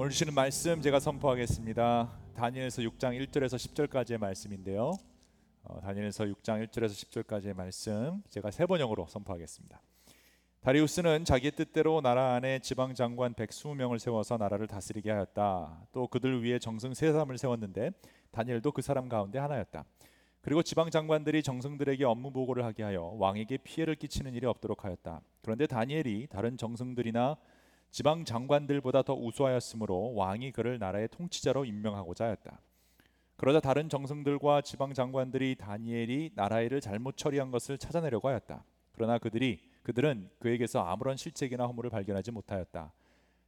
오늘 주시는 말씀 제가 선포하겠습니다. 다니엘서 6장 1절에서 10절까지의 말씀인데요. 다니엘서 6장 1절에서 10절까지의 말씀 제가 세 번역으로 선포하겠습니다. 다리우스는 자기 뜻대로 나라 안에 지방 장관 120명을 세워서 나라를 다스리게 하였다. 또 그들 위에 정승 세 사람을 세웠는데 다니엘도 그 사람 가운데 하나였다. 그리고 지방 장관들이 정승들에게 업무 보고를 하게 하여 왕에게 피해를 끼치는 일이 없도록 하였다. 그런데 다니엘이 다른 정승들이나 지방 장관들보다 더 우수하였으므로 왕이 그를 나라의 통치자로 임명하고자 하였다. 그러자 다른 정승들과 지방 장관들이 다니엘이 나라 일을 잘못 처리한 것을 찾아내려고 하였다. 그러나 그들은 그에게서 아무런 실책이나 허물을 발견하지 못하였다.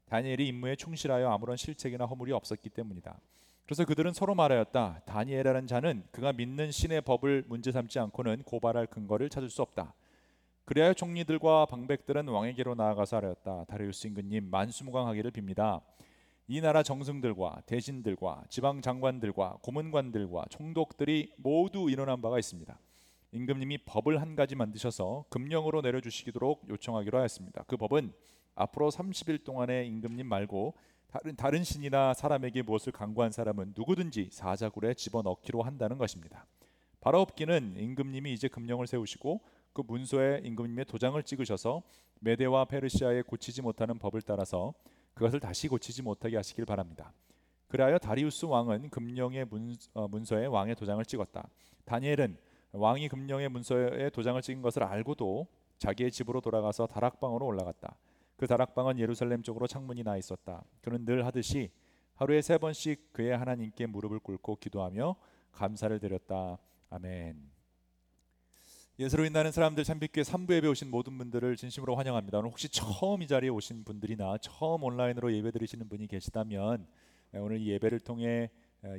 다니엘이 임무에 충실하여 아무런 실책이나 허물이 없었기 때문이다. 그래서 그들은 서로 말하였다. 다니엘이라는 자는 그가 믿는 신의 법을 문제 삼지 않고는 고발할 근거를 찾을 수 없다. 그리하여 총리들과 방백들은 왕에게로 나아가서 하였다. 다리우스 임금님, 만수무강하기를 빕니다. 이 나라 정승들과 대신들과 지방 장관들과 고문관들과 총독들이 모두 인원한 바가 있습니다. 임금님이 법을 한 가지 만드셔서 금령으로 내려주시도록 요청하기로 하였습니다. 그 법은 앞으로 30일 동안에 임금님 말고 다른 신이나 사람에게 무엇을 강구한 사람은 누구든지 사자굴에 집어넣기로 한다는 것입니다. 바라옵기는 임금님이 이제 금령을 세우시고 그 문서에 임금님의 도장을 찍으셔서 메대와 페르시아에 고치지 못하는 법을 따라서 그것을 다시 고치지 못하게 하시길 바랍니다. 그리하여 다리우스 왕은 금령의 문서에 왕의 도장을 찍었다. 다니엘은 왕이 금령의 문서에 도장을 찍은 것을 알고도 자기의 집으로 돌아가서 다락방으로 올라갔다. 그 다락방은 예루살렘 쪽으로 창문이 나 있었다. 그는 늘 하듯이 하루에 3번씩 그의 하나님께 무릎을 꿇고 기도하며 감사를 드렸다. 아멘. 예수로 인하는 사람들 참빛교회 3부 예배 오신 모든 분들을 진심으로 환영합니다. 오늘 혹시 처음 이 자리에 오신 분들이나 처음 온라인으로 예배 드리시는 분이 계시다면 오늘 이 예배를 통해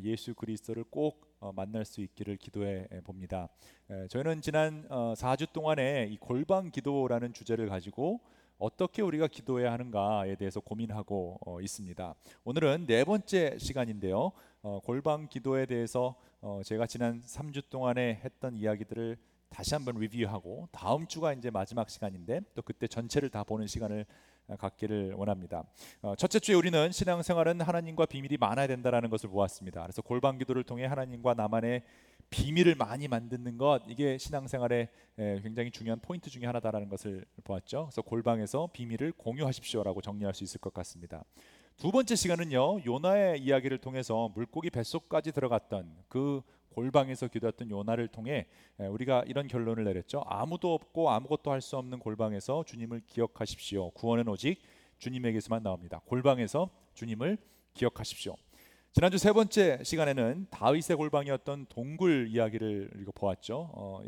예수 그리스도를 꼭 만날 수 있기를 기도해 봅니다. 저희는 지난 4주 동안에 이 골방 기도라는 주제를 가지고 어떻게 우리가 기도해야 하는가에 대해서 고민하고 있습니다. 오늘은 네 번째 시간인데요. 골방 기도에 대해서 제가 지난 3주 동안에 했던 이야기들을 다시 한번 리뷰하고 다음 주가 이제 마지막 시간인데 또 그때 전체를 다 보는 시간을 갖기를 원합니다. 첫째 주에 우리는 신앙생활은 하나님과 비밀이 많아야 된다라는 것을 보았습니다. 그래서 골방 기도를 통해 하나님과 나만의 비밀을 많이 만드는 것, 이게 신앙생활의 굉장히 중요한 포인트 중에 하나다라는 것을 보았죠. 그래서 골방에서 비밀을 공유하십시오라고 정리할 수 있을 것 같습니다. 두 번째 시간은요, 요나의 이야기를 통해서 물고기 뱃속까지 들어갔던 그 골방에서 기도했던 요나를 통해 우리가 이런 결론을 내렸죠. 아무도 없고 아무것도 할 수 없는 골방에서 주님을 기억하십시오. 구원은 오직 주님에게서만 나옵니다. 골방에서 주님을 기억하십시오. 지난주 세 번째 시간에는 다윗의 골방이었던 동굴 이야기를 보았죠.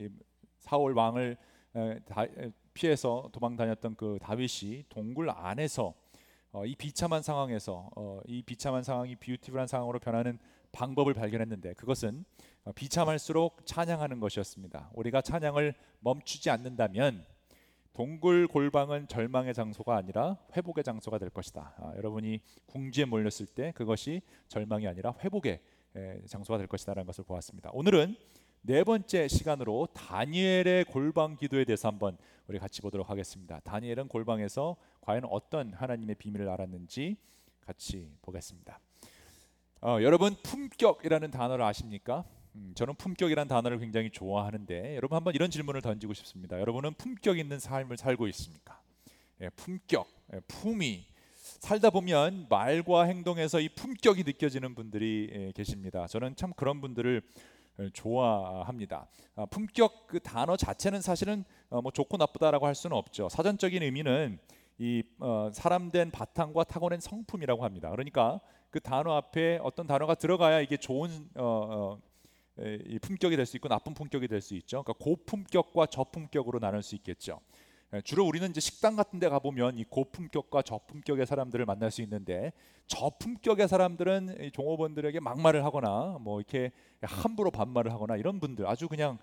사울 왕을 피해서 도망 다녔던 그 다윗이 동굴 안에서 이 비참한 상황에서 이 비참한 상황이 뷰티풀한 상황으로 변하는 방법을 발견했는데 그것은 비참할수록 찬양하는 것이었습니다. 우리가 찬양을 멈추지 않는다면 동굴 골방은 절망의 장소가 아니라 회복의 장소가 될 것이다. 여러분이 궁지에 몰렸을 때 그것이 절망이 아니라 회복의 장소가 될 것이다라는 것을 보았습니다. 오늘은 네 번째 시간으로 다니엘의 골방 기도에 대해서 한번 우리 같이 보도록 하겠습니다. 다니엘은 골방에서 과연 어떤 하나님의 비밀을 알았는지 같이 보겠습니다. 여러분, 품격이라는 단어를 아십니까? 저는 품격이라는 단어를 굉장히 좋아하는데 여러분 한번 이런 질문을 던지고 싶습니다. 여러분은 품격 있는 삶을 살고 있습니까? 품격, 품위. 살다 보면 말과 행동에서 이 품격이 느껴지는 분들이 계십니다. 저는 참 그런 분들을 좋아합니다. 품격 그 단어 자체는 사실은 뭐 좋고 나쁘다라고 할 수는 없죠. 사전적인 의미는 이 사람된 바탕과 타고난 성품이라고 합니다. 그러니까 그 단어 앞에 어떤 단어가 들어가야 이게 좋은 이 품격이 될 수 있고 나쁜 품격이 될 수 있죠. 그러니까 고품격과 저품격으로 나눌 수 있겠죠. 주로 우리는 이제 식당 같은 데 가보면 이 고품격과 저품격의 사람들을 만날 수 있는데 저품격의 사람들은 종업원들에게 막말을 하거나 뭐 이렇게 함부로 반말을 하거나 이런 분들, 아주 그냥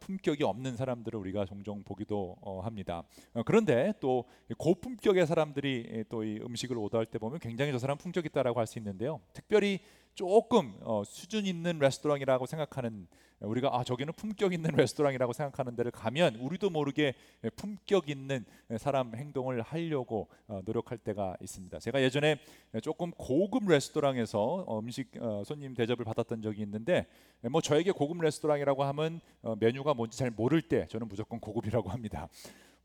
품격이 없는 사람들을 우리가 종종 보기도 합니다. 그런데 또 고품격의 사람들이 또 이 음식을 오더할 때 보면 굉장히 저 사람 품격 있다라고 할 수 있는데요. 특별히 조금 수준 있는 레스토랑이라고 생각하는, 우리가 저기는 품격 있는 레스토랑이라고 생각하는 데를 가면 우리도 모르게 품격 있는 사람 행동을 하려고 노력할 때가 있습니다. 제가 예전에 조금 고급 레스토랑에서 음식 손님 대접을 받았던 적이 있는데, 뭐 저에게 고급 레스토랑이라고 하면 메뉴가 뭔지 잘 모를 때 저는 무조건 고급이라고 합니다.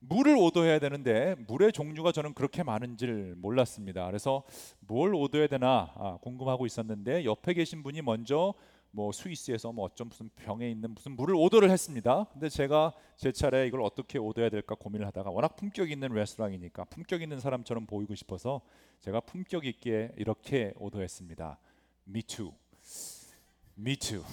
물을 오더해야 되는데 물의 종류가 저는 그렇게 많은 줄 몰랐습니다. 그래서 뭘 오더해야 되나 궁금하고 있었는데, 옆에 계신 분이 먼저 뭐 스위스에서 뭐 어쩜 무슨 병에 있는 무슨 물을 오더를 했습니다. 근데 제가 제 차례 이걸 어떻게 오더해야 될까 고민을 하다가, 워낙 품격 있는 레스토랑이니까 품격 있는 사람처럼 보이고 싶어서 제가 품격 있게 이렇게 오더했습니다. Me too. Me too.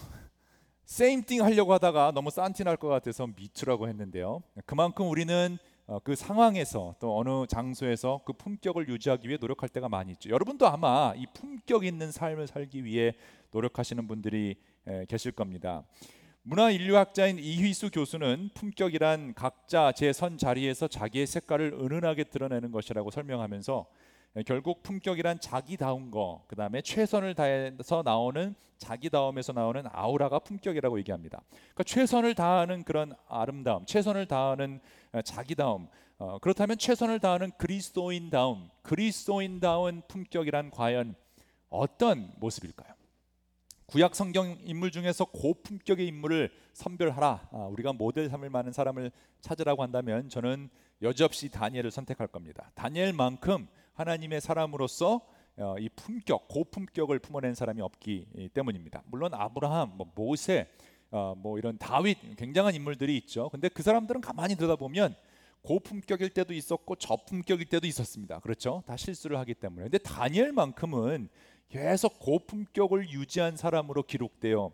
Same thing 하려고 하다가 너무 싼티 날 것 같아서 Me too라고 했는데요. 그만큼 우리는 그 상황에서 또 어느 장소에서 그 품격을 유지하기 위해 노력할 때가 많이 있죠. 여러분도 아마 이 품격 있는 삶을 살기 위해 노력하시는 분들이 계실 겁니다. 문화인류학자인 이휘수 교수는 품격이란 각자 제 선 자리에서 자기의 색깔을 은은하게 드러내는 것이라고 설명하면서, 결국 품격이란 자기다운 거, 그 다음에 최선을 다해서 나오는, 자기다움에서 나오는 아우라가 품격이라고 얘기합니다. 그러니까 최선을 다하는 그런 아름다움, 최선을 다하는 자기다움, 그렇다면 최선을 다하는 그리스도인다움, 그리스도인다운 품격이란 과연 어떤 모습일까요? 구약 성경 인물 중에서 고품격의 인물을 선별하라, 우리가 모델 삼을 만한 사람을 찾으라고 한다면 저는 여지없이 다니엘을 선택할 겁니다. 다니엘만큼 하나님의 사람으로서 이 품격, 고품격을 품어낸 사람이 없기 때문입니다. 물론 아브라함, 모세, 이런 다윗, 굉장한 인물들이 있죠. 근데 그 사람들은 가만히 들여다보면 고품격일 때도 있었고 저품격일 때도 있었습니다. 그렇죠? 다 실수를 하기 때문에. 근데 다니엘만큼은 계속 고품격을 유지한 사람으로 기록되어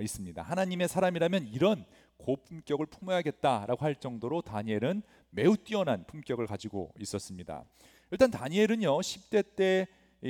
있습니다. 하나님의 사람이라면 이런 고품격을 품어야겠다라고 할 정도로 다니엘은 매우 뛰어난 품격을 가지고 있었습니다. 일단 다니엘은요, 10대 때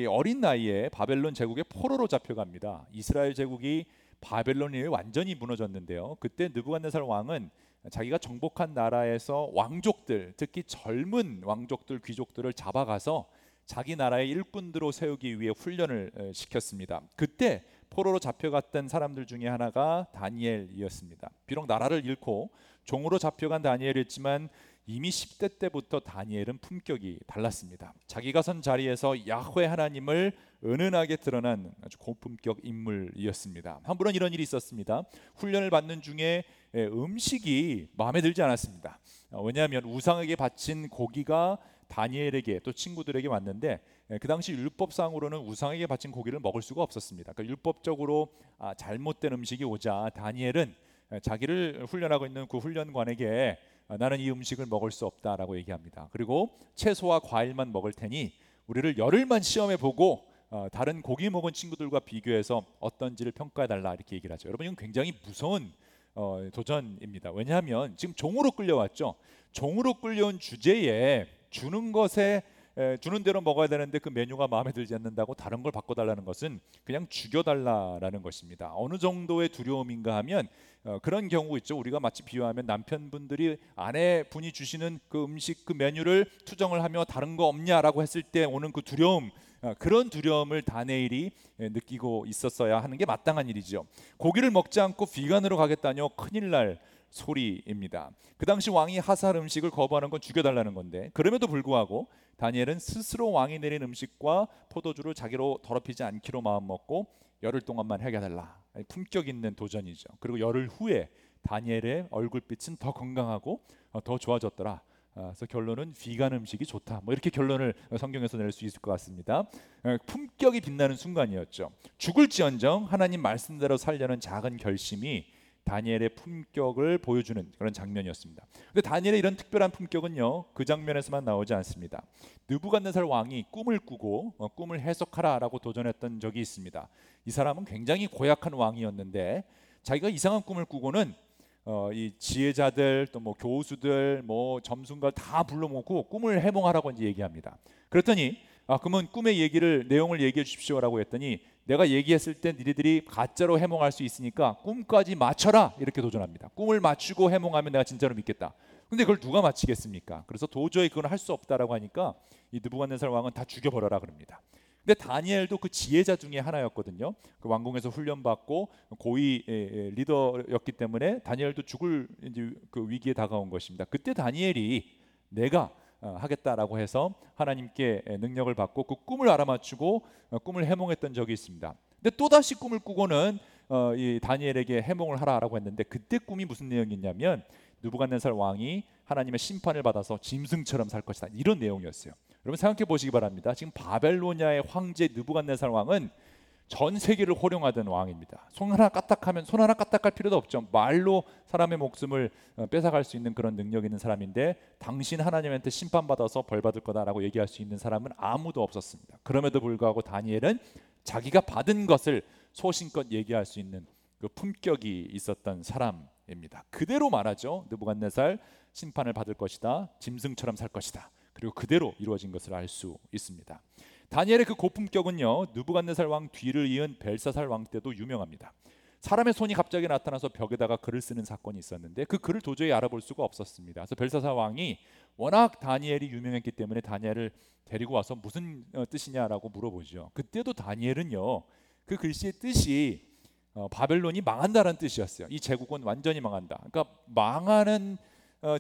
어린 나이에 바벨론 제국의 포로로 잡혀갑니다. 이스라엘 제국이 바벨론에 완전히 무너졌는데요, 그때 느부갓네살 왕은 자기가 정복한 나라에서 왕족들, 특히 젊은 왕족들, 귀족들을 잡아가서 자기 나라의 일꾼들로 세우기 위해 훈련을 시켰습니다. 그때 포로로 잡혀갔던 사람들 중에 하나가 다니엘이었습니다. 비록 나라를 잃고 종으로 잡혀간 다니엘이었지만 이미 10대 때부터 다니엘은 품격이 달랐습니다. 자기가 선 자리에서 야훼 하나님을 은은하게 드러난 아주 고품격 인물이었습니다. 한번은 이런 일이 있었습니다. 훈련을 받는 중에 음식이 마음에 들지 않았습니다. 왜냐하면 우상에게 바친 고기가 다니엘에게 또 친구들에게 왔는데, 그 당시 율법상으로는 우상에게 바친 고기를 먹을 수가 없었습니다. 그러니까 율법적으로 잘못된 음식이 오자 다니엘은 자기를 훈련하고 있는 그 훈련관에게 나는 이 음식을 먹을 수 없다라고 얘기합니다. 그리고 채소와 과일만 먹을 테니 우리를 열흘만 시험해보고 다른 고기 먹은 친구들과 비교해서 어떤지를 평가해달라, 이렇게 얘기를 하죠. 여러분, 이건 굉장히 무서운 도전입니다. 왜냐하면 지금 종으로 끌려왔죠. 종으로 끌려온 주제에 주는 것에 주는 대로 먹어야 되는데 그 메뉴가 마음에 들지 않는다고 다른 걸 바꿔달라는 것은 그냥 죽여달라라는 것입니다. 어느 정도의 두려움인가 하면 그런 경우 있죠. 우리가 마치 비유하면 남편분들이 아내분이 주시는 그 음식, 그 메뉴를 투정을 하며 다른 거 없냐라고 했을 때 오는 그 두려움, 그런 두려움을 다니엘이 느끼고 있었어야 하는 게 마땅한 일이죠. 고기를 먹지 않고 비간으로 가겠다뇨, 큰일 날 소리입니다. 그 당시 왕이 하살 음식을 거부하는 건 죽여달라는 건데, 그럼에도 불구하고 다니엘은 스스로 왕이 내린 음식과 포도주를 자기로 더럽히지 않기로 마음먹고 열흘 동안만 해달라, 품격 있는 도전이죠. 그리고 열흘 후에 다니엘의 얼굴빛은 더 건강하고 더 좋아졌더라. 그래서 결론은 비간 음식이 좋다, 이렇게 결론을 성경에서 낼 수 있을 것 같습니다. 품격이 빛나는 순간이었죠. 죽을지언정 하나님 말씀대로 살려는 작은 결심이 다니엘의 품격을 보여주는 그런 장면이었습니다. 근데 다니엘의 이런 특별한 품격은요, 그 장면에서만 나오지 않습니다. 느부갓네살 왕이 꿈을 꾸고 꿈을 해석하라라고 도전했던 적이 있습니다. 이 사람은 굉장히 고약한 왕이었는데 자기가 이상한 꿈을 꾸고는 이 지혜자들, 또 교수들, 점순가 다 불러모으고 꿈을 해몽하라고 이제 얘기합니다. 그랬더니 그러면 꿈의 내용을 얘기해 주십시오라고 했더니, 내가 얘기했을 때 니네들이 가짜로 해몽할 수 있으니까 꿈까지 맞춰라, 이렇게 도전합니다. 꿈을 맞추고 해몽하면 내가 진짜로 믿겠다. 근데 그걸 누가 맞히겠습니까? 그래서 도저히 그건 할 수 없다라고 하니까 이 느부갓네살 왕은 다 죽여버려라 그럽니다. 근데 다니엘도 그 지혜자 중에 하나였거든요. 그 왕궁에서 훈련받고 고위 리더였기 때문에 다니엘도 죽을 이제 그 위기에 다가온 것입니다. 그때 다니엘이 내가 하겠다라고 해서 하나님께 능력을 받고 그 꿈을 알아맞추고 꿈을 해몽했던 적이 있습니다. 근데 또다시 꿈을 꾸고는 이 다니엘에게 해몽을 하라라고 했는데 그때 꿈이 무슨 내용이냐면 느부갓네살 왕이 하나님의 심판을 받아서 짐승처럼 살 것이다, 이런 내용이었어요. 여러분 생각해 보시기 바랍니다. 지금 바벨로니아의 황제 느부갓네살 왕은 전 세계를 호령하던 왕입니다. 손 하나 까딱하면, 손 하나 까딱할 필요도 없죠. 말로 사람의 목숨을 뺏어갈 수 있는 그런 능력 있는 사람인데 당신 하나님한테 심판받아서 벌받을 거다라고 얘기할 수 있는 사람은 아무도 없었습니다. 그럼에도 불구하고 다니엘은 자기가 받은 것을 소신껏 얘기할 수 있는 그 품격이 있었던 사람입니다. 그대로 말하죠. 느부갓네살 심판을 받을 것이다, 짐승처럼 살 것이다. 그리고 그대로 이루어진 것을 알 수 있습니다. 다니엘의 그 고품격은요, 느부갓네살 왕 뒤를 이은 벨사살 왕 때도 유명합니다. 사람의 손이 갑자기 나타나서 벽에다가 글을 쓰는 사건이 있었는데 그 글을 도저히 알아볼 수가 없었습니다. 그래서 벨사살 왕이 워낙 다니엘이 유명했기 때문에 다니엘을 데리고 와서 무슨 뜻이냐라고 물어보죠. 그때도 다니엘은요, 그 글씨의 뜻이 바벨론이 망한다는 뜻이었어요. 이 제국은 완전히 망한다. 그러니까 망하는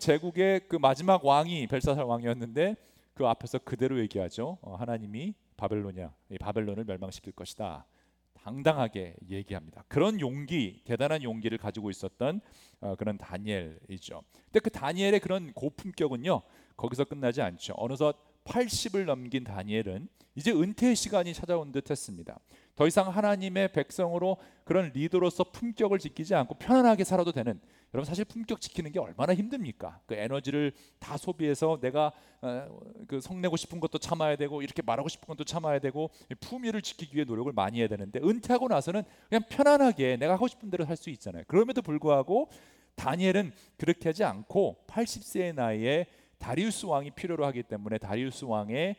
제국의 그 마지막 왕이 벨사살 왕이었는데 그 앞에서 그대로 얘기하죠. 하나님이 바벨론을 멸망시킬 것이다. 당당하게 얘기합니다. 그런 용기, 대단한 용기를 가지고 있었던 그런 다니엘이죠. 근데 그 다니엘의 그런 고품격은요, 거기서 끝나지 않죠. 어느덧 80을 넘긴 다니엘은 이제 은퇴의 시간이 찾아온 듯 했습니다. 더 이상 하나님의 백성으로 그런 리더로서 품격을 지키지 않고 편안하게 살아도 되는, 여러분 사실 품격 지키는 게 얼마나 힘듭니까? 그 에너지를 다 소비해서 내가 그 성내고 싶은 것도 참아야 되고 이렇게 말하고 싶은 것도 참아야 되고 품위를 지키기 위해 노력을 많이 해야 되는데 은퇴하고 나서는 그냥 편안하게 내가 하고 싶은 대로 살 수 있잖아요. 그럼에도 불구하고 다니엘은 그렇게 하지 않고 80세의 나이에 다리우스 왕이 필요로 하기 때문에 다리우스 왕의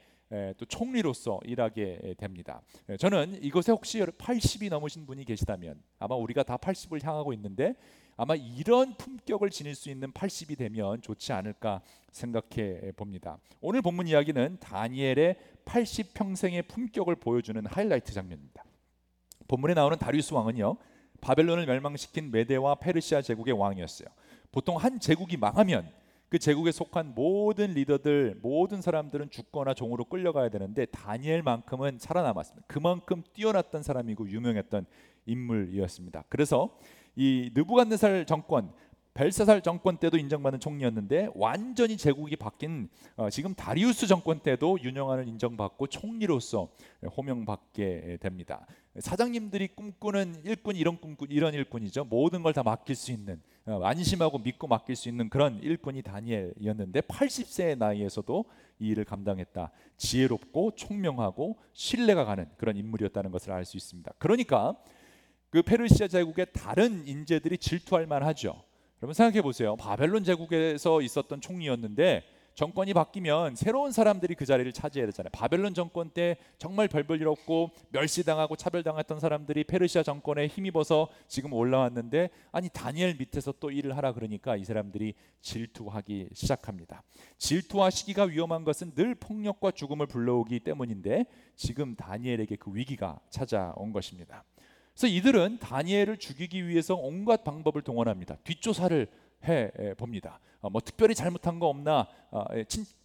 또 총리로서 일하게 됩니다. 저는 이곳에 혹시 80이 넘으신 분이 계시다면, 아마 우리가 다 80을 향하고 있는데 아마 이런 품격을 지닐 수 있는 80이 되면 좋지 않을까 생각해 봅니다. 오늘 본문 이야기는 다니엘의 80평생의 품격을 보여주는 하이라이트 장면입니다. 본문에 나오는 다리우스 왕은요, 바벨론을 멸망시킨 메대와 페르시아 제국의 왕이었어요. 보통 한 제국이 망하면 그 제국에 속한 모든 리더들, 모든 사람들은 죽거나 종으로 끌려가야 되는데 다니엘만큼은 살아남았습니다. 그만큼 뛰어났던 사람이고 유명했던 인물이었습니다. 그래서 이 느부갓네살 정권, 벨사살 정권 때도 인정받는 총리였는데 완전히 제국이 바뀐 지금 다리우스 정권 때도 윤영한을 인정받고 총리로서 호명받게 됩니다. 사장님들이 꿈꾸는 일꾼, 이런 일꾼이죠. 모든 걸 다 맡길 수 있는, 안심하고 믿고 맡길 수 있는 그런 일꾼이 다니엘이었는데 80세의 나이에서도 이 일을 감당했다. 지혜롭고 총명하고 신뢰가 가는 그런 인물이었다는 것을 알 수 있습니다. 그러니까 그 페르시아 제국의 다른 인재들이 질투할 만하죠. 여러분 생각해 보세요. 바벨론 제국에서 있었던 총리였는데 정권이 바뀌면 새로운 사람들이 그 자리를 차지해야 되잖아요. 바벨론 정권 때 정말 별별일 없고 멸시당하고 차별당했던 사람들이 페르시아 정권에 힘입어서 지금 올라왔는데, 아니 다니엘 밑에서 또 일을 하라 그러니까 이 사람들이 질투하기 시작합니다. 질투와 시기가 위험한 것은 늘 폭력과 죽음을 불러오기 때문인데 지금 다니엘에게 그 위기가 찾아온 것입니다. 그래서 이들은 다니엘을 죽이기 위해서 온갖 방법을 동원합니다. 뒷조사를 해 봅니다. 특별히 잘못한 거 없나,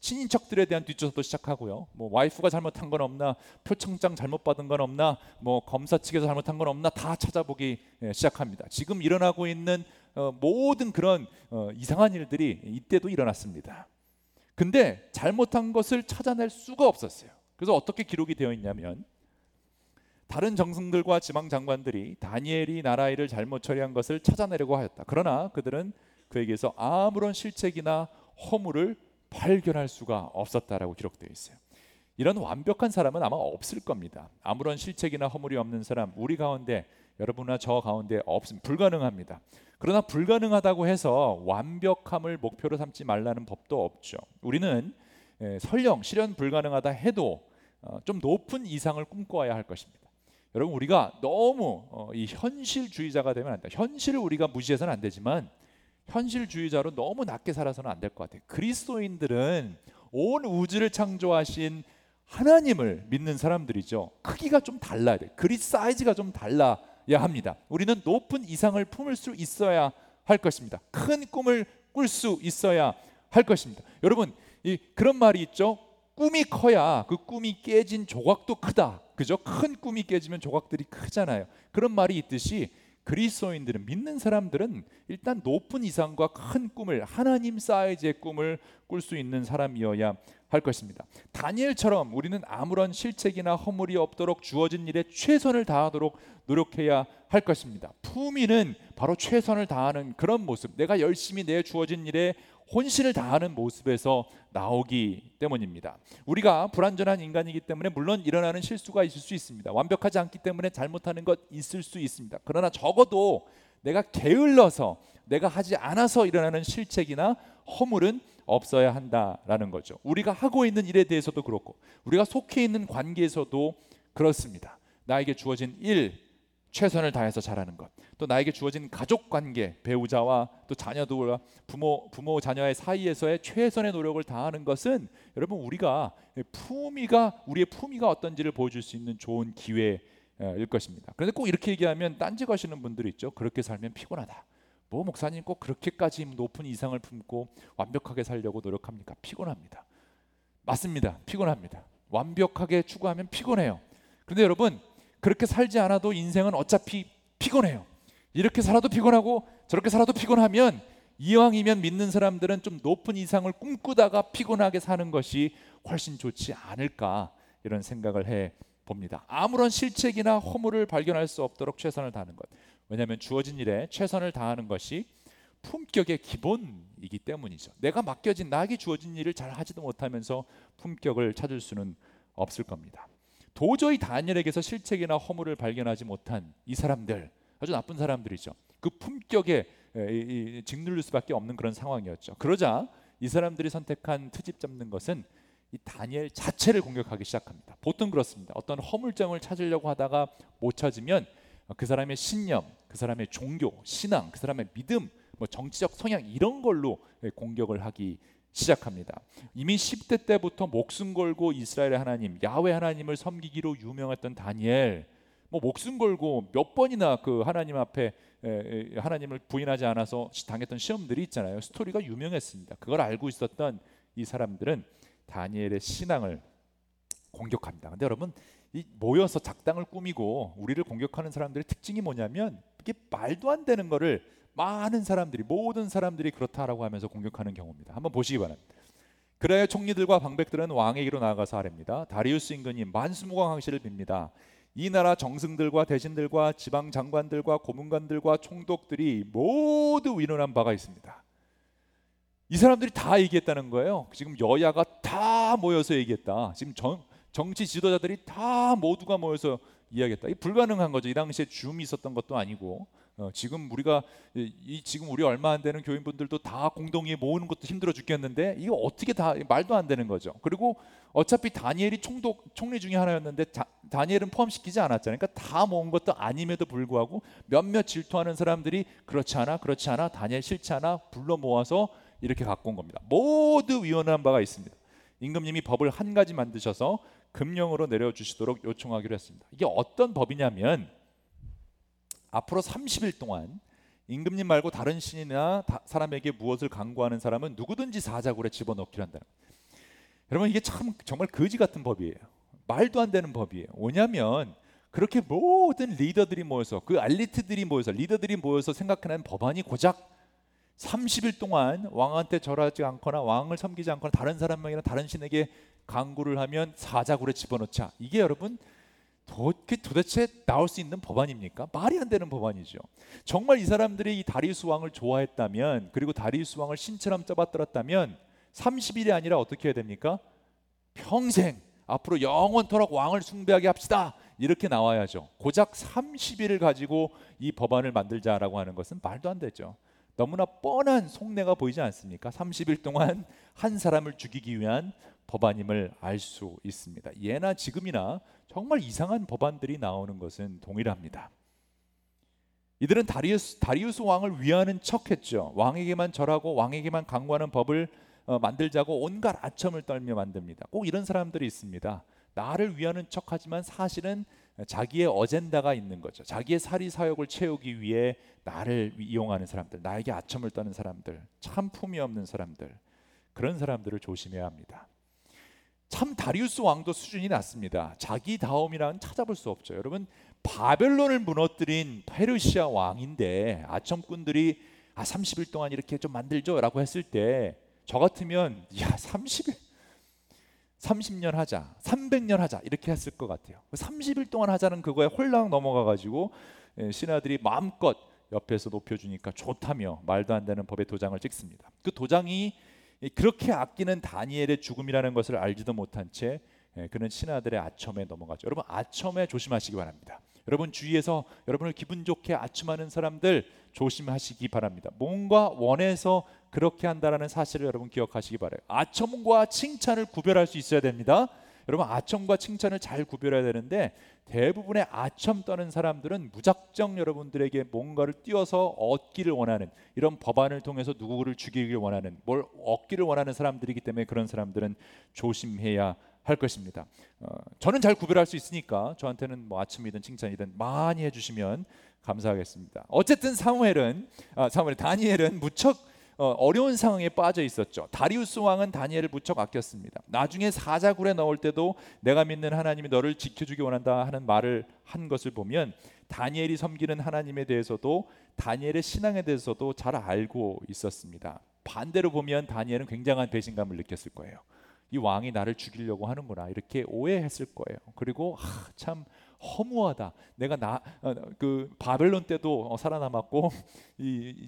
친인척들에 대한 뒷조사도 시작하고요. 와이프가 잘못한 건 없나, 표창장 잘못 받은 건 없나, 검사 측에서 잘못한 건 없나 다 찾아보기 시작합니다. 지금 일어나고 있는 모든 그런 이상한 일들이 이때도 일어났습니다. 근데 잘못한 것을 찾아낼 수가 없었어요. 그래서 어떻게 기록이 되어 있냐면, 다른 정승들과 지방 장관들이 다니엘이 나라 일을 잘못 처리한 것을 찾아내려고 하였다. 그러나 그들은 그에게서 아무런 실책이나 허물을 발견할 수가 없었다라고 기록되어 있어요. 이런 완벽한 사람은 아마 없을 겁니다. 아무런 실책이나 허물이 없는 사람, 우리 가운데, 여러분이나 저 가운데 없습니다. 불가능합니다. 그러나 불가능하다고 해서 완벽함을 목표로 삼지 말라는 법도 없죠. 우리는 설령 실현 불가능하다 해도 좀 높은 이상을 꿈꿔야 할 것입니다. 여러분 우리가 너무 이 현실주의자가 되면 안 돼. 현실을 우리가 무시해서는 안 되지만 현실주의자로 너무 낮게 살아서는 안 될 것 같아요. 그리스도인들은 온 우주를 창조하신 하나님을 믿는 사람들이죠. 크기가 좀 달라야 돼. 그리 사이즈가 좀 달라야 합니다. 우리는 높은 이상을 품을 수 있어야 할 것입니다. 큰 꿈을 꿀 수 있어야 할 것입니다. 여러분, 그런 말이 있죠. 꿈이 커야 그 꿈이 깨진 조각도 크다. 그죠? 큰 꿈이 깨지면 조각들이 크잖아요. 그런 말이 있듯이 그리스도인들은, 믿는 사람들은 일단 높은 이상과 큰 꿈을, 하나님 사이즈의 꿈을 꿀 수 있는 사람이어야 할 것입니다. 다니엘처럼 우리는 아무런 실책이나 허물이 없도록 주어진 일에 최선을 다하도록 노력해야 할 것입니다. 품위는 바로 최선을 다하는 그런 모습, 내가 열심히 내 주어진 일에 혼신을 다하는 모습에서 나오기 때문입니다. 우리가 불완전한 인간이기 때문에 물론 일어나는 실수가 있을 수 있습니다. 완벽하지 않기 때문에 잘못하는 것 있을 수 있습니다. 그러나 적어도 내가 게을러서, 내가 하지 않아서 일어나는 실책이나 허물은 없어야 한다라는 거죠. 우리가 하고 있는 일에 대해서도 그렇고, 우리가 속해 있는 관계에서도 그렇습니다. 나에게 주어진 일 최선을 다해서 잘하는 것, 또 나에게 주어진 가족관계, 배우자와 또 자녀들과 부모 자녀의 사이에서의 최선의 노력을 다하는 것은, 여러분, 우리가 우리의 품위가 어떤지를 보여줄 수 있는 좋은 기회일 것입니다. 그런데 꼭 이렇게 얘기하면 딴지 거시는 분들이 있죠. 그렇게 살면 피곤하다. 뭐 목사님 꼭 그렇게까지 높은 이상을 품고 완벽하게 살려고 노력합니까? 피곤합니다. 맞습니다. 피곤합니다. 완벽하게 추구하면 피곤해요. 그런데 여러분, 그렇게 살지 않아도 인생은 어차피 피곤해요. 이렇게 살아도 피곤하고 저렇게 살아도 피곤하면 이왕이면 믿는 사람들은 좀 높은 이상을 꿈꾸다가 피곤하게 사는 것이 훨씬 좋지 않을까, 이런 생각을 해 봅니다. 아무런 실책이나 허물을 발견할 수 없도록 최선을 다하는 것. 왜냐하면 주어진 일에 최선을 다하는 것이 품격의 기본이기 때문이죠. 내가 맡겨진, 나에게 주어진 일을 잘 하지도 못하면서 품격을 찾을 수는 없을 겁니다. 도저히 다니엘에게서 실책이나 허물을 발견하지 못한 이 사람들, 아주 나쁜 사람들이죠. 그 품격에 짓눌릴 수밖에 없는 그런 상황이었죠. 그러자 이 사람들이 선택한 트집 잡는 것은 이 다니엘 자체를 공격하기 시작합니다. 보통 그렇습니다. 어떤 허물점을 찾으려고 하다가 못 찾으면 그 사람의 신념, 그 사람의 종교, 신앙, 그 사람의 믿음, 뭐 정치적 성향, 이런 걸로 공격을 하기 시작합니다. 이미 10대 때부터 목숨 걸고 이스라엘의 하나님, 야훼 하나님을 섬기기로 유명했던 다니엘, 뭐 목숨 걸고 몇 번이나 그 하나님 앞에 하나님을 부인하지 않아서 당했던 시험들이 있잖아요. 스토리가 유명했습니다. 그걸 알고 있었던 이 사람들은 다니엘의 신앙을 공격합니다. 근데 여러분, 이 모여서 작당을 꾸미고 우리를 공격하는 사람들의 특징이 뭐냐면, 이게 말도 안 되는 거를 많은 사람들이, 모든 사람들이 그렇다라고 하면서 공격하는 경우입니다. 한번 보시기 바랍니다. 그래야 총리들과 방백들은 왕에게로 나아가서 아뢰니다. 다리우스 임금님, 만수무강 황실을 빕니다. 이 나라 정승들과 대신들과 지방 장관들과 고문관들과 총독들이 모두 의논한 바가 있습니다. 이 사람들이 다 얘기했다는 거예요. 지금 여야가 다 모여서 얘기했다. 지금 정치 지도자들이 다 모두가 모여서 이야기했다. 이 불가능한 거죠. 이 당시에 줌이 있었던 것도 아니고, 지금 우리가 지금 우리 얼마 안 되는 교인분들도 다 공동의에 모으는 것도 힘들어 죽겠는데, 이거 어떻게, 다 말도 안 되는 거죠. 그리고 어차피 다니엘이 총리 중에 하나였는데 다니엘은 포함시키지 않았잖아요. 그러니까 다 모은 것도 아님에도 불구하고 몇몇 질투하는 사람들이 그렇지 않아, 그렇지 않아, 다니엘 싫지 않아, 불러 모아서 이렇게 갖고 온 겁니다. 모두 위원한 바가 있습니다. 임금님이 법을 한 가지 만드셔서 금령으로 내려주시도록 요청하기로 했습니다. 이게 어떤 법이냐면, 앞으로 30일 동안 임금님 말고 다른 신이나 사람에게 무엇을 강구하는 사람은 누구든지 사자굴에 집어넣기로 한다는 거예요. 여러분, 이게 참 정말 거지 같은 법이에요. 말도 안 되는 법이에요. 왜냐하면 그렇게 모든 리더들이 모여서, 그 엘리트들이 모여서, 리더들이 모여서 생각해낸 법안이 고작 30일 동안 왕한테 절하지 않거나 왕을 섬기지 않거나 다른 사람에게나 다른 신에게 강구를 하면 사자굴에 집어넣자. 이게 여러분, 도대체 나올 수 있는 법안입니까? 말이 안 되는 법안이죠. 정말 이 사람들이 이 다리우스 왕을 좋아했다면, 그리고 다리우스 왕을 신처럼 잡아들었다면 30일이 아니라 어떻게 해야 됩니까? 평생, 앞으로 영원토록 왕을 숭배하게 합시다, 이렇게 나와야죠. 고작 30일을 가지고 이 법안을 만들자라고 하는 것은 말도 안 되죠. 너무나 뻔한 속내가 보이지 않습니까? 30일 동안 한 사람을 죽이기 위한 법안임을 알 수 있습니다. 예나 지금이나 정말 이상한 법안들이 나오는 것은 동일합니다. 이들은 다리우스 왕을 위하는 척했죠. 왕에게만 절하고 왕에게만 강구하는 법을 만들자고 온갖 아첨을 떨며 만듭니다. 꼭 이런 사람들이 있습니다. 나를 위하는 척하지만 사실은 자기의 어젠다가 있는 거죠. 자기의 사리사욕을 채우기 위해 나를 이용하는 사람들, 나에게 아첨을 떠는 사람들, 참 품이 없는 사람들, 그런 사람들을 조심해야 합니다. 참 다리우스 왕도 수준이 낮습니다. 자기다움이란 찾아볼 수 없죠. 여러분, 바벨론을 무너뜨린 페르시아 왕인데 아첨꾼들이 30일 동안 이렇게 좀 만들죠 라고 했을 때 저 같으면 30일 30년 하자, 300년 하자 이렇게 했을 것 같아요. 30일 동안 하자는 그거에 홀랑 넘어가가지고 신하들이 마음껏 옆에서 높여주니까 좋다며 말도 안 되는 법에 도장을 찍습니다. 그 도장이 그렇게 아끼는 다니엘의 죽음이라는 것을 알지도 못한 채 그는 신하들의 아첨에 넘어가죠. 여러분, 아첨에 조심하시기 바랍니다. 여러분 주위에서 여러분을 기분 좋게 아첨하는 사람들 조심하시기 바랍니다. 뭔가 원해서 그렇게 한다라는 사실을 여러분 기억하시기 바래요. 아첨과 칭찬을 구별할 수 있어야 됩니다. 여러분, 아첨과 칭찬을 잘 구별해야 되는데 대부분의 아첨 떠는 사람들은 무작정 여러분들에게 뭔가를 띄워서 얻기를 원하는, 이런 법안을 통해서 누구를 죽이기를 원하는, 뭘 얻기를 원하는 사람들이기 때문에 그런 사람들은 조심해야 할 것입니다. 저는 잘 구별할 수 있으니까 저한테는 아첨이든 칭찬이든 많이 해주시면 감사하겠습니다. 어쨌든 다니엘은 무척 어려운 상황에 빠져 있었죠. 다리우스 왕은 다니엘을 무척 아꼈습니다. 나중에 사자굴에 넣을 때도 내가 믿는 하나님이 너를 지켜주기 원한다 하는 말을 한 것을 보면 다니엘이 섬기는 하나님에 대해서도 다니엘의 신앙에 대해서도 잘 알고 있었습니다. 반대로 보면 다니엘은 굉장한 배신감을 느꼈을 거예요. 이 왕이 나를 죽이려고 하는구나 이렇게 오해했을 거예요. 그리고 참 허무하다. 내가 바벨론 때도 살아남았고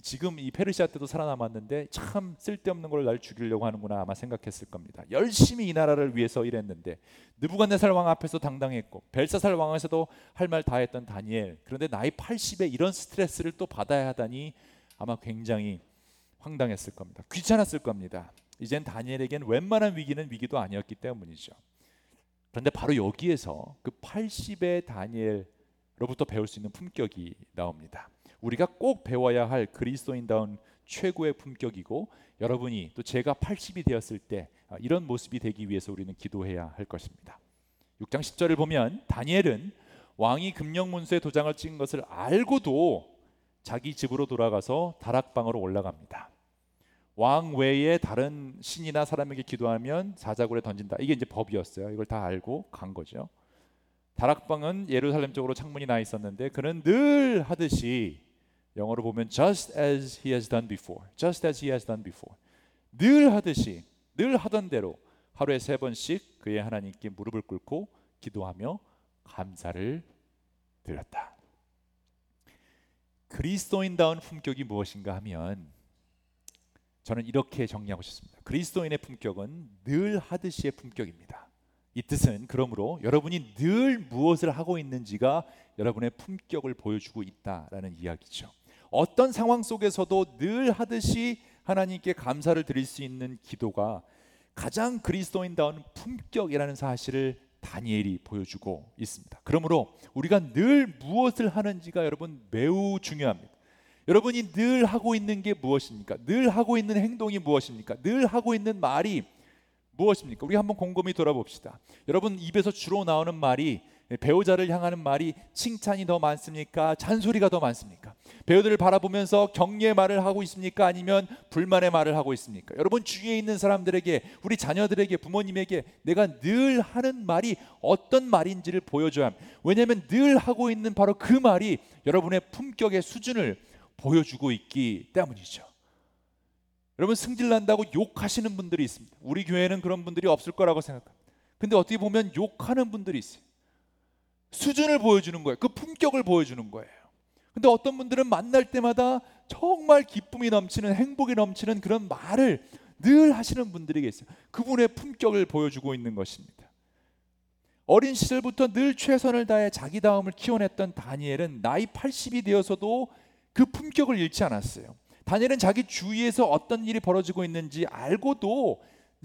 지금 이 페르시아 때도 살아남았는데 참 쓸데없는 걸 날 죽이려고 하는구나 아마 생각했을 겁니다. 열심히 이 나라를 위해서 일했는데 느부갓네살 왕 앞에서 당당했고 벨사살 왕에서도 할 말 다 했던 다니엘. 그런데 나이 80에 이런 스트레스를 또 받아야 하다니 아마 굉장히 황당했을 겁니다. 귀찮았을 겁니다. 이젠 다니엘에겐 웬만한 위기는 위기도 아니었기 때문이죠. 그런데 바로 여기에서 그 80의 다니엘로부터 배울 수 있는 품격이 나옵니다. 우리가 꼭 배워야 할 그리스도인다운 최고의 품격이고, 여러분이 또 제가 80이 되었을 때 이런 모습이 되기 위해서 우리는 기도해야 할 것입니다. 6장 10절을 보면 다니엘은 왕이 금령문서에 도장을 찍은 것을 알고도 자기 집으로 돌아가서 다락방으로 올라갑니다. 왕 외에 다른 신이나 사람에게 기도하면 사자굴에 던진다. 이게 이제 법이었어요. 이걸 다 알고 간 거죠. 다락방은 예루살렘 쪽으로 창문이 나 있었는데 그는 늘 하듯이, 영어로 보면 just as he has done before. 늘 하듯이, 늘 하던 대로 하루에 3번씩 그의 하나님께 무릎을 꿇고 기도하며 감사를 드렸다. 그리스도인다운 품격이 무엇인가 하면 저는 이렇게 정리하고 싶습니다. 그리스도인의 품격은 늘 하듯이의 품격입니다. 이 뜻은 그러므로 여러분이 늘 무엇을 하고 있는지가 여러분의 품격을 보여주고 있다라는 이야기죠. 어떤 상황 속에서도 늘 하듯이 하나님께 감사를 드릴 수 있는 기도가 가장 그리스도인다운 품격이라는 사실을 다니엘이 보여주고 있습니다. 그러므로 우리가 늘 무엇을 하는지가 여러분 매우 중요합니다. 여러분이 늘 하고 있는 게 무엇입니까? 늘 하고 있는 행동이 무엇입니까? 늘 하고 있는 말이 무엇입니까? 우리 한번 곰곰이 돌아봅시다. 여러분 입에서 주로 나오는 말이, 배우자를 향하는 말이 칭찬이 더 많습니까? 잔소리가 더 많습니까? 배우들을 바라보면서 격려의 말을 하고 있습니까? 아니면 불만의 말을 하고 있습니까? 여러분 주위에 있는 사람들에게, 우리 자녀들에게, 부모님에게 내가 늘 하는 말이 어떤 말인지를 보여줘야 합니다. 왜냐하면 늘 하고 있는 바로 그 말이 여러분의 품격의 수준을 보여주고 있기 때문이죠. 여러분 승질난다고 욕하시는 분들이 있습니다. 우리 교회는 그런 분들이 없을 거라고 생각합니다. 근데 어떻게 보면 욕하는 분들이 있어요. 수준을 보여주는 거예요. 그 품격을 보여주는 거예요. 근데 어떤 분들은 만날 때마다 정말 기쁨이 넘치는, 행복이 넘치는 그런 말을 늘 하시는 분들이 계세요. 그분의 품격을 보여주고 있는 것입니다. 어린 시절부터 늘 최선을 다해 자기다움을 키워냈던 다니엘은 나이 80이 되어서도 그 품격을 잃지 않았어요. 다니엘은 자기 주위에서 어떤 일이 벌어지고 있는지 알고도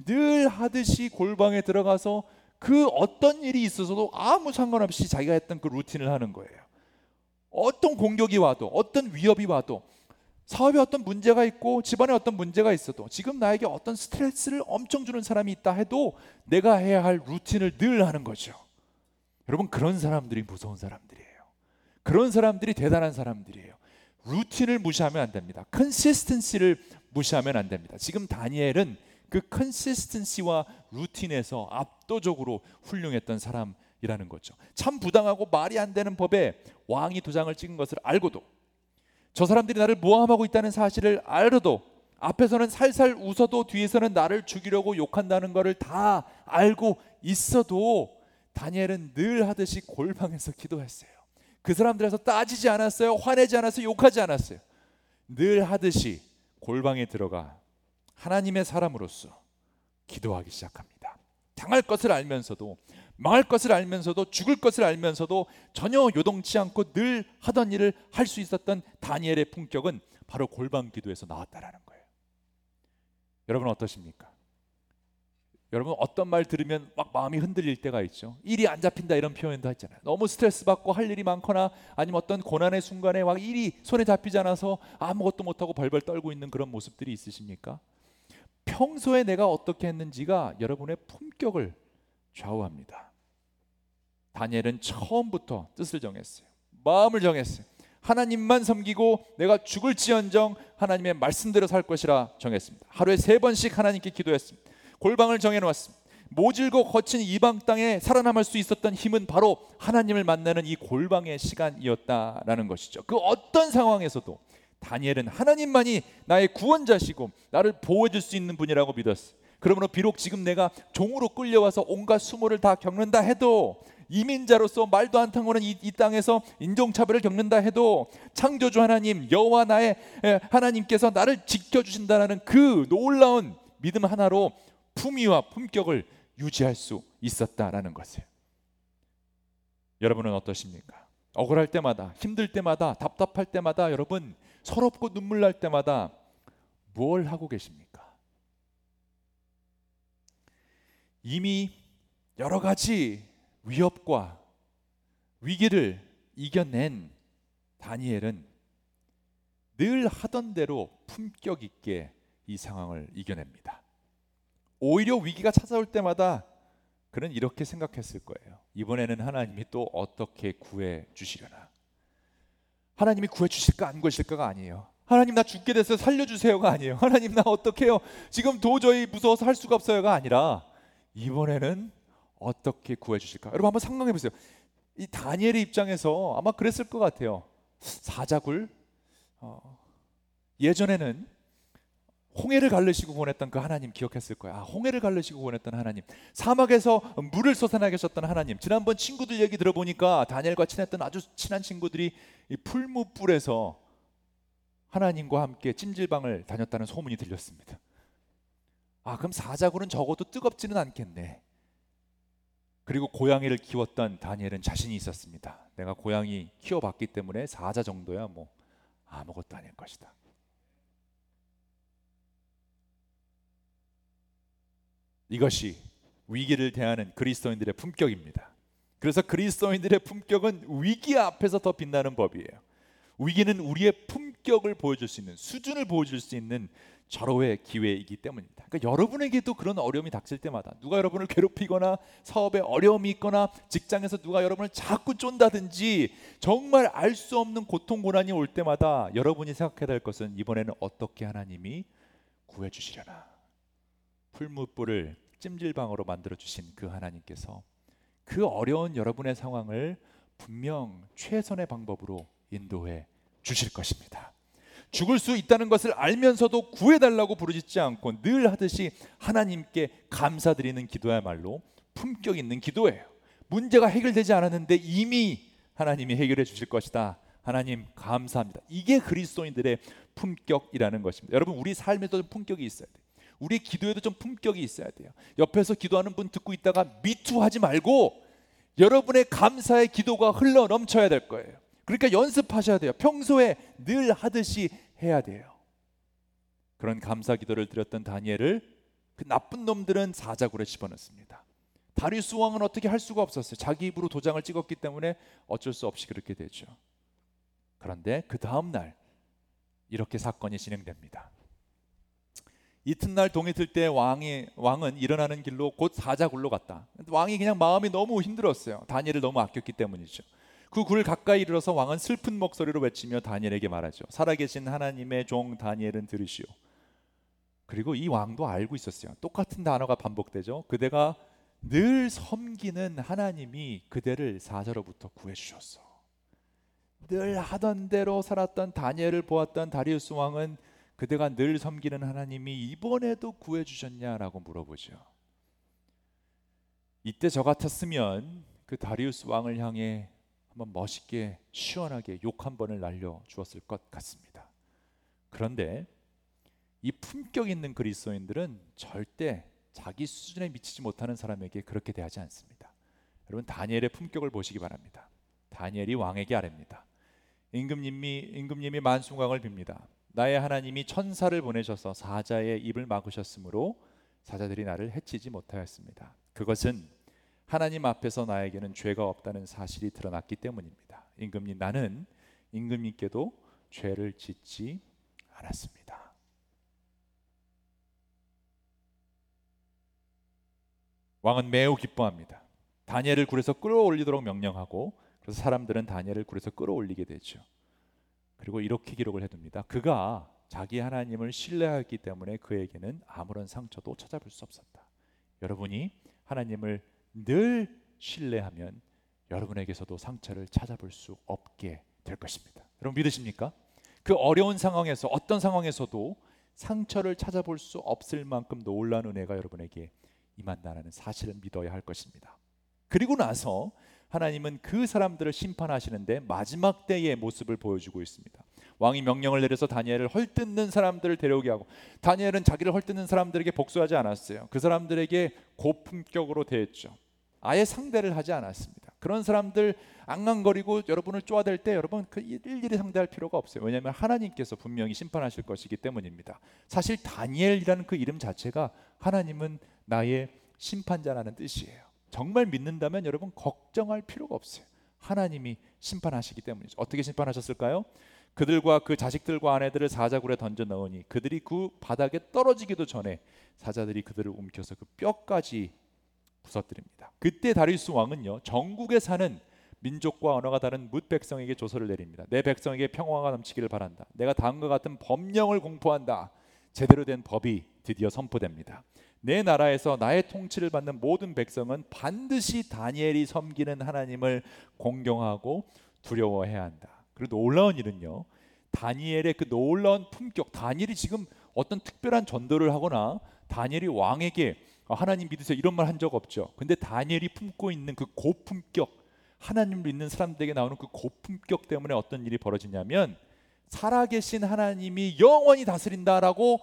늘 하듯이 골방에 들어가서 그 어떤 일이 있어서도 아무 상관없이 자기가 했던 그 루틴을 하는 거예요. 어떤 공격이 와도, 어떤 위협이 와도 사업에 어떤 문제가 있고 집안에 어떤 문제가 있어도 지금 나에게 어떤 스트레스를 엄청 주는 사람이 있다 해도 내가 해야 할 루틴을 늘 하는 거죠. 여러분, 그런 사람들이 무서운 사람들이에요. 그런 사람들이 대단한 사람들이에요. 루틴을 무시하면 안 됩니다. 컨시스턴시를 무시하면 안 됩니다. 지금 다니엘은 그 컨시스턴시와 루틴에서 압도적으로 훌륭했던 사람이라는 거죠. 참 부당하고 말이 안 되는 법에 왕이 도장을 찍은 것을 알고도, 저 사람들이 나를 모함하고 있다는 사실을 알고도, 앞에서는 살살 웃어도 뒤에서는 나를 죽이려고 욕한다는 것을 다 알고 있어도 다니엘은 늘 하듯이 골방에서 기도했어요. 그 사람들에서 따지지 않았어요. 화내지 않았어요. 욕하지 않았어요. 늘 하듯이 골방에 들어가 하나님의 사람으로서 기도하기 시작합니다. 당할 것을 알면서도, 망할 것을 알면서도, 죽을 것을 알면서도 전혀 요동치 않고 늘 하던 일을 할 수 있었던 다니엘의 품격은 바로 골방 기도에서 나왔다라는 거예요. 여러분 어떠십니까? 여러분 어떤 말 들으면 막 마음이 흔들릴 때가 있죠. 일이 안 잡힌다 이런 표현도 했잖아요. 너무 스트레스 받고 할 일이 많거나 아니면 어떤 고난의 순간에 막 일이 손에 잡히지 않아서 아무것도 못하고 벌벌 떨고 있는 그런 모습들이 있으십니까? 평소에 내가 어떻게 했는지가 여러분의 품격을 좌우합니다. 다니엘은 처음부터 뜻을 정했어요. 마음을 정했어요. 하나님만 섬기고 내가 죽을지언정 하나님의 말씀대로 살 것이라 정했습니다. 하루에 3번씩 하나님께 기도했습니다. 골방을 정해놓았습니다. 모질고 거친 이방 땅에 살아남을 수 있었던 힘은 바로 하나님을 만나는 이 골방의 시간이었다라는 것이죠. 그 어떤 상황에서도 다니엘은 하나님만이 나의 구원자시고 나를 보호해줄 수 있는 분이라고 믿었어요. 그러므로 비록 지금 내가 종으로 끌려와서 온갖 수모를 다 겪는다 해도, 이민자로서 말도 안 통하는 이 땅에서 인종차별을 겪는다 해도, 창조주 하나님 여호와 나의 하나님께서 나를 지켜주신다는 그 놀라운 믿음 하나로 품위와 품격을 유지할 수 있었다라는 것을. 여러분은 어떠십니까? 억울할 때마다, 힘들 때마다, 답답할 때마다, 여러분 서럽고 눈물 날 때마다 뭘 하고 계십니까? 이미 여러 가지 위협과 위기를 이겨낸 다니엘은 늘 하던 대로 품격 있게 이 상황을 이겨냅니다. 오히려 위기가 찾아올 때마다 그는 이렇게 생각했을 거예요. 이번에는 하나님이 또 어떻게 구해주시려나. 하나님이 구해주실까 안 구해주실까가 아니에요. 하나님 나 죽게 됐어요, 살려주세요가 아니에요. 하나님 나 어떡해요, 지금 도저히 무서워서 할 수가 없어요가 아니라 이번에는 어떻게 구해주실까. 여러분 한번 상상해보세요. 이 다니엘의 입장에서 아마 그랬을 것 같아요. 사자굴, 예전에는 홍해를 갈르시고 구원했던 그 하나님 기억했을 거야. 홍해를 갈르시고 구원했던 하나님, 사막에서 물을 쏟아내게 하셨던 하나님. 지난번 친구들 얘기 들어보니까 다니엘과 친했던 아주 친한 친구들이 이 풀무불에서 하나님과 함께 찜질방을 다녔다는 소문이 들렸습니다. 그럼 사자굴은 적어도 뜨겁지는 않겠네. 그리고 고양이를 키웠던 다니엘은 자신이 있었습니다. 내가 고양이 키워봤기 때문에 사자 정도야 뭐 아무것도 아닐 것이다. 이것이 위기를 대하는 그리스도인들의 품격입니다. 그래서 그리스도인들의 품격은 위기 앞에서 더 빛나는 법이에요. 위기는 우리의 품격을 보여줄 수 있는, 수준을 보여줄 수 있는 절호의 기회이기 때문입니다. 그러니까 여러분에게도 그런 어려움이 닥칠 때마다, 누가 여러분을 괴롭히거나 사업에 어려움이 있거나 직장에서 누가 여러분을 자꾸 쫀다든지, 정말 알 수 없는 고통 고난이 올 때마다 여러분이 생각해야 될 것은 이번에는 어떻게 하나님이 구해주시려나. 풀무불을 찜질방으로 만들어주신 그 하나님께서 그 어려운 여러분의 상황을 분명 최선의 방법으로 인도해 주실 것입니다. 죽을 수 있다는 것을 알면서도 구해달라고 부르짖지 않고 늘 하듯이 하나님께 감사드리는 기도야말로 품격 있는 기도예요. 문제가 해결되지 않았는데 이미 하나님이 해결해 주실 것이다. 하나님 감사합니다. 이게 그리스도인들의 품격이라는 것입니다. 여러분 우리 삶에도 좀 품격이 있어야 돼요. 우리 기도에도 좀 품격이 있어야 돼요. 옆에서 기도하는 분 듣고 있다가 미투하지 말고 여러분의 감사의 기도가 흘러 넘쳐야 될 거예요. 그러니까 연습하셔야 돼요. 평소에 늘 하듯이 해야 돼요. 그런 감사 기도를 드렸던 다니엘을 그 나쁜 놈들은 사자굴에 집어넣습니다. 다리우스 왕은 어떻게 할 수가 없었어요. 자기 입으로 도장을 찍었기 때문에 어쩔 수 없이 그렇게 되죠. 그런데 그 다음 날 이렇게 사건이 진행됩니다. 이튿날 동이 들 때 왕은 일어나는 길로 곧 사자굴로 갔다. 왕이 그냥 마음이 너무 힘들었어요. 다니엘을 너무 아꼈기 때문이죠. 그 굴 가까이 이르러서 왕은 슬픈 목소리로 외치며 다니엘에게 말하죠. 살아계신 하나님의 종 다니엘은 들으시오. 그리고 이 왕도 알고 있었어요. 똑같은 단어가 반복되죠. 그대가 늘 섬기는 하나님이 그대를 사자로부터 구해주셨어. 늘 하던 대로 살았던 다니엘을 보았던 다리우스 왕은 그대가 늘 섬기는 하나님이 이번에도 구해주셨냐라고 물어보죠. 이때 저 같았으면 그 다리우스 왕을 향해 한번 멋있게 시원하게 욕 한 번을 날려주었을 것 같습니다. 그런데 이 품격 있는 그리스도인들은 절대 자기 수준에 미치지 못하는 사람에게 그렇게 대하지 않습니다. 여러분, 다니엘의 품격을 보시기 바랍니다. 다니엘이 왕에게 아뢰입니다. 임금님이 만순강을 빕니다. 나의 하나님이 천사를 보내셔서 사자의 입을 막으셨으므로 사자들이 나를 해치지 못하였습니다. 그것은 하나님 앞에서 나에게는 죄가 없다는 사실이 드러났기 때문입니다. 임금님, 나는 임금님께도 죄를 짓지 않았습니다. 왕은 매우 기뻐합니다. 다니엘을 굴에서 끌어올리도록 명령하고, 그래서 사람들은 다니엘을 굴에서 끌어올리게 되죠. 그리고 이렇게 기록을 해둡니다. 그가 자기 하나님을 신뢰하였기 때문에 그에게는 아무런 상처도 찾아볼 수 없었다. 여러분이 하나님을 늘 신뢰하면 여러분에게서도 상처를 찾아볼 수 없게 될 것입니다. 여러분 믿으십니까? 그 어려운 상황에서, 어떤 상황에서도 상처를 찾아볼 수 없을 만큼 놀라운 은혜가 여러분에게 임한다는 사실을 믿어야 할 것입니다. 그리고 나서 하나님은 그 사람들을 심판하시는데 마지막 때의 모습을 보여주고 있습니다. 왕이 명령을 내려서 다니엘을 헐뜯는 사람들을 데려오게 하고, 다니엘은 자기를 헐뜯는 사람들에게 복수하지 않았어요. 그 사람들에게 고품격으로 대했죠. 아예 상대를 하지 않았습니다. 그런 사람들 앙앙거리고 여러분을 쪼아댈 때 여러분 그 일일이 상대할 필요가 없어요. 왜냐하면 하나님께서 분명히 심판하실 것이기 때문입니다. 사실 다니엘이라는 그 이름 자체가 하나님은 나의 심판자라는 뜻이에요. 정말 믿는다면 여러분 걱정할 필요가 없어요. 하나님이 심판하시기 때문이죠. 어떻게 심판하셨을까요? 그들과 그 자식들과 아내들을 사자굴에 던져 넣으니 그들이 그 바닥에 떨어지기도 전에 사자들이 그들을 움켜서 그 뼈까지 부서뜨립니다. 그때 다리우스 왕은요, 전국에 사는 민족과 언어가 다른 뭇 백성에게 조서를 내립니다. 내 백성에게 평화가 넘치기를 바란다. 내가 다음과 같은 법령을 공포한다. 제대로 된 법이 드디어 선포됩니다. 내 나라에서 나의 통치를 받는 모든 백성은 반드시 다니엘이 섬기는 하나님을 공경하고 두려워해야 한다. 그리고 놀라운 일은요, 다니엘의 그 놀라운 품격, 다니엘이 지금 어떤 특별한 전도를 하거나 다니엘이 왕에게 하나님 믿으세요 이런 말 한 적 없죠. 근데 다니엘이 품고 있는 그 고품격, 하나님을 믿는 사람들에게 나오는 그 고품격 때문에 어떤 일이 벌어지냐면, 살아계신 하나님이 영원히 다스린다라고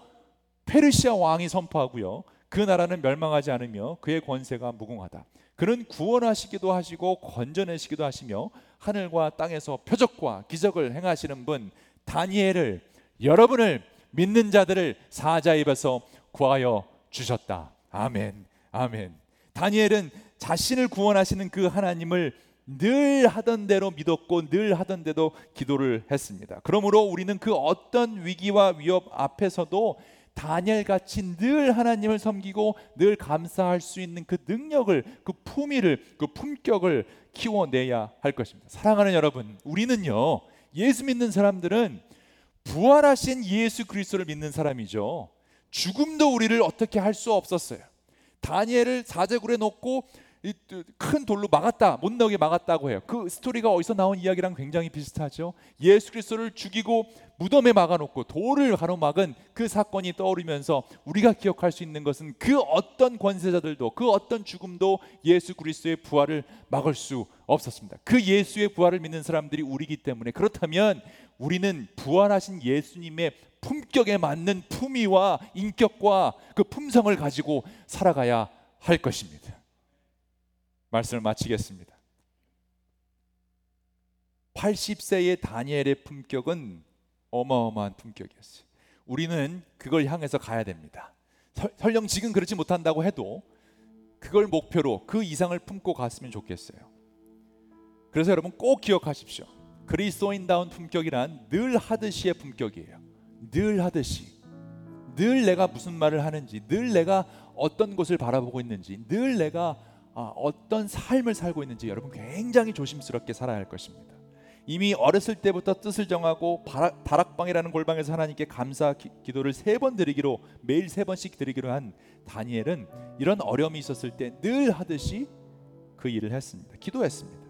페르시아 왕이 선포하고요, 그 나라는 멸망하지 않으며 그의 권세가 무궁하다. 그는 구원하시기도 하시고 건져내시기도 하시며 하늘과 땅에서 표적과 기적을 행하시는 분 다니엘을, 여러분을 믿는 자들을 사자의 입에서 구하여 주셨다. 아멘, 아멘. 다니엘은 자신을 구원하시는 그 하나님을 늘 하던 대로 믿었고 늘 하던 대로 기도를 했습니다. 그러므로 우리는 그 어떤 위기와 위협 앞에서도 다니엘같이 늘 하나님을 섬기고 늘 감사할 수 있는 그 능력을, 그 품위를, 그 품격을 키워내야 할 것입니다. 사랑하는 여러분, 우리는요, 예수 믿는 사람들은 부활하신 예수 그리스도를 믿는 사람이죠. 죽음도 우리를 어떻게 할 수 없었어요. 다니엘을 사자굴에 놓고 큰 돌로 막았다, 못 나오게 막았다고 해요. 그 스토리가 어디서 나온 이야기랑 굉장히 비슷하죠. 예수 그리스도를 죽이고 무덤에 막아놓고 돌을 가로막은 그 사건이 떠오르면서 우리가 기억할 수 있는 것은 그 어떤 권세자들도, 그 어떤 죽음도 예수 그리스도의 부활을 막을 수 없었습니다. 그 예수의 부활을 믿는 사람들이 우리이기 때문에, 그렇다면 우리는 부활하신 예수님의 품격에 맞는 품위와 인격과 그 품성을 가지고 살아가야 할 것입니다. 말씀을 마치겠습니다. 80세의 다니엘의 품격은 어마어마한 품격이었어요. 우리는 그걸 향해서 가야 됩니다. 설령 지금 그렇지 못한다고 해도 그걸 목표로 그 이상을 품고 갔으면 좋겠어요. 그래서 여러분 꼭 기억하십시오. 그리스도인다운 품격이란 늘 하듯이의 품격이에요. 늘 하듯이 늘 내가 무슨 말을 하는지, 늘 내가 어떤 것을 바라보고 있는지, 늘 내가 어떤 삶을 살고 있는지 여러분 굉장히 조심스럽게 살아야 할 것입니다. 이미 어렸을 때부터 뜻을 정하고 다락방이라는 골방에서 하나님께 감사 기도를 3번 드리기로, 매일 3번씩 드리기로 한 다니엘은 이런 어려움이 있었을 때 늘 하듯이 그 일을 했습니다. 기도했습니다.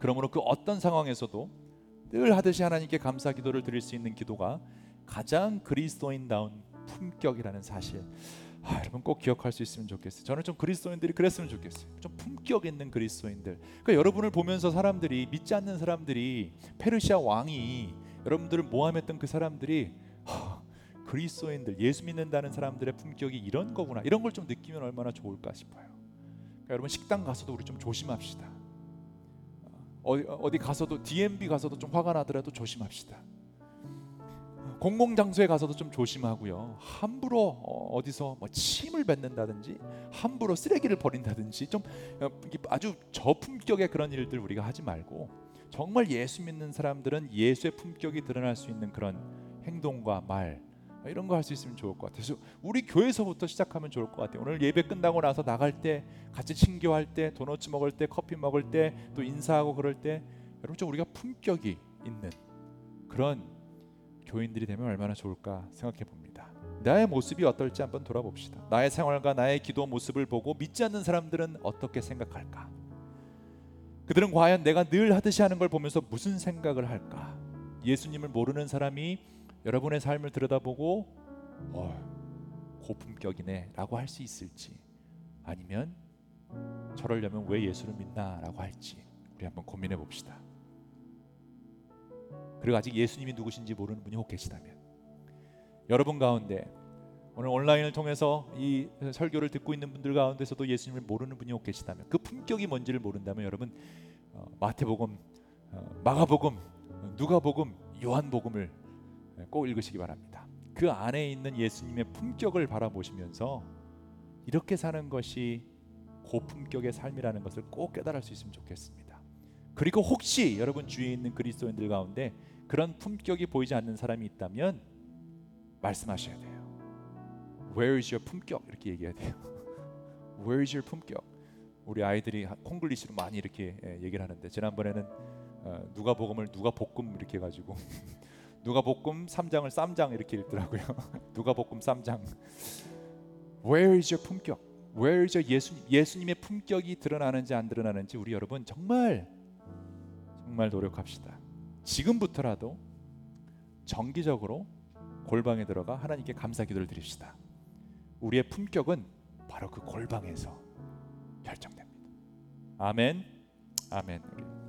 그러므로 그 어떤 상황에서도 늘 하듯이 하나님께 감사 기도를 드릴 수 있는 기도가 가장 그리스도인다운 품격이라는 사실, 여러분 꼭 기억할 수 있으면 좋겠어요. 저는 좀 그리스도인들이 그랬으면 좋겠어요. 좀 품격 있는 그리스도인들. 그러니까 여러분을 보면서 사람들이, 믿지 않는 사람들이, 페르시아 왕이 여러분들을 모함했던 그 사람들이 그리스도인들, 예수 믿는다는 사람들의 품격이 이런 거구나, 이런 걸 좀 느끼면 얼마나 좋을까 싶어요. 그러니까 여러분 식당 가서도 우리 좀 조심합시다. 어디 가서도, DMB 가서도 좀 화가 나더라도 조심합시다. 공공장소에 가서도 좀 조심하고요. 함부로 어디서 뭐 침을 뱉는다든지, 함부로 쓰레기를 버린다든지, 좀 아주 저품격의 그런 일들 우리가 하지 말고, 정말 예수 믿는 사람들은 예수의 품격이 드러날 수 있는 그런 행동과 말, 이런 거 할 수 있으면 좋을 것 같아요. 우리 교회에서부터 시작하면 좋을 것 같아요. 오늘 예배 끝나고 나서 나갈 때, 같이 친교할 때, 도넛 먹을 때, 커피 먹을 때, 또 인사하고 그럴 때 여러분 좀 우리가 품격이 있는 그런 교인들이 되면 얼마나 좋을까 생각해 봅니다. 나의 모습이 어떨지 한번 돌아봅시다. 나의 생활과 나의 기도 모습을 보고 믿지 않는 사람들은 어떻게 생각할까? 그들은 과연 내가 늘 하듯이 하는 걸 보면서 무슨 생각을 할까? 예수님을 모르는 사람이 여러분의 삶을 들여다보고 고품격이네 라고 할 수 있을지, 아니면 저러려면 왜 예수를 믿나 라고 할지 우리 한번 고민해 봅시다. 그리고 아직 예수님이 누구신지 모르는 분이 혹 계시다면, 여러분 가운데 오늘 온라인을 통해서 이 설교를 듣고 있는 분들 가운데서도 예수님을 모르는 분이 혹 계시다면, 그 품격이 뭔지를 모른다면 여러분 마태복음, 마가복음, 누가복음, 요한복음을 꼭 읽으시기 바랍니다. 그 안에 있는 예수님의 품격을 바라보시면서 이렇게 사는 것이 고품격의 삶이라는 것을 꼭 깨달을 수 있으면 좋겠습니다. 그리고 혹시 여러분 주위에 있는 그리스도인들 가운데 그런 품격이 보이지 않는 사람이 있다면 말씀하셔야 돼요. Where is your 품격? 이렇게 얘기해야 돼요. Where is your 품격? 우리 아이들이 콩글리시로 많이 이렇게 얘기를 하는데, 지난번에는 누가복음을 누가복음 이렇게 해가지고 누가복음 3장을 쌈장 이렇게 읽더라고요. 누가복음 쌈장. Where is your 품격? Where is your 예수님의 품격이 드러나는지 안 드러나는지 우리 여러분 정말 노력합시다. 지금부터라도 정기적으로 골방에 들어가 하나님께 감사 기도를 드립시다. 우리의 품격은 바로 그 골방에서 결정됩니다. 아멘. 아멘.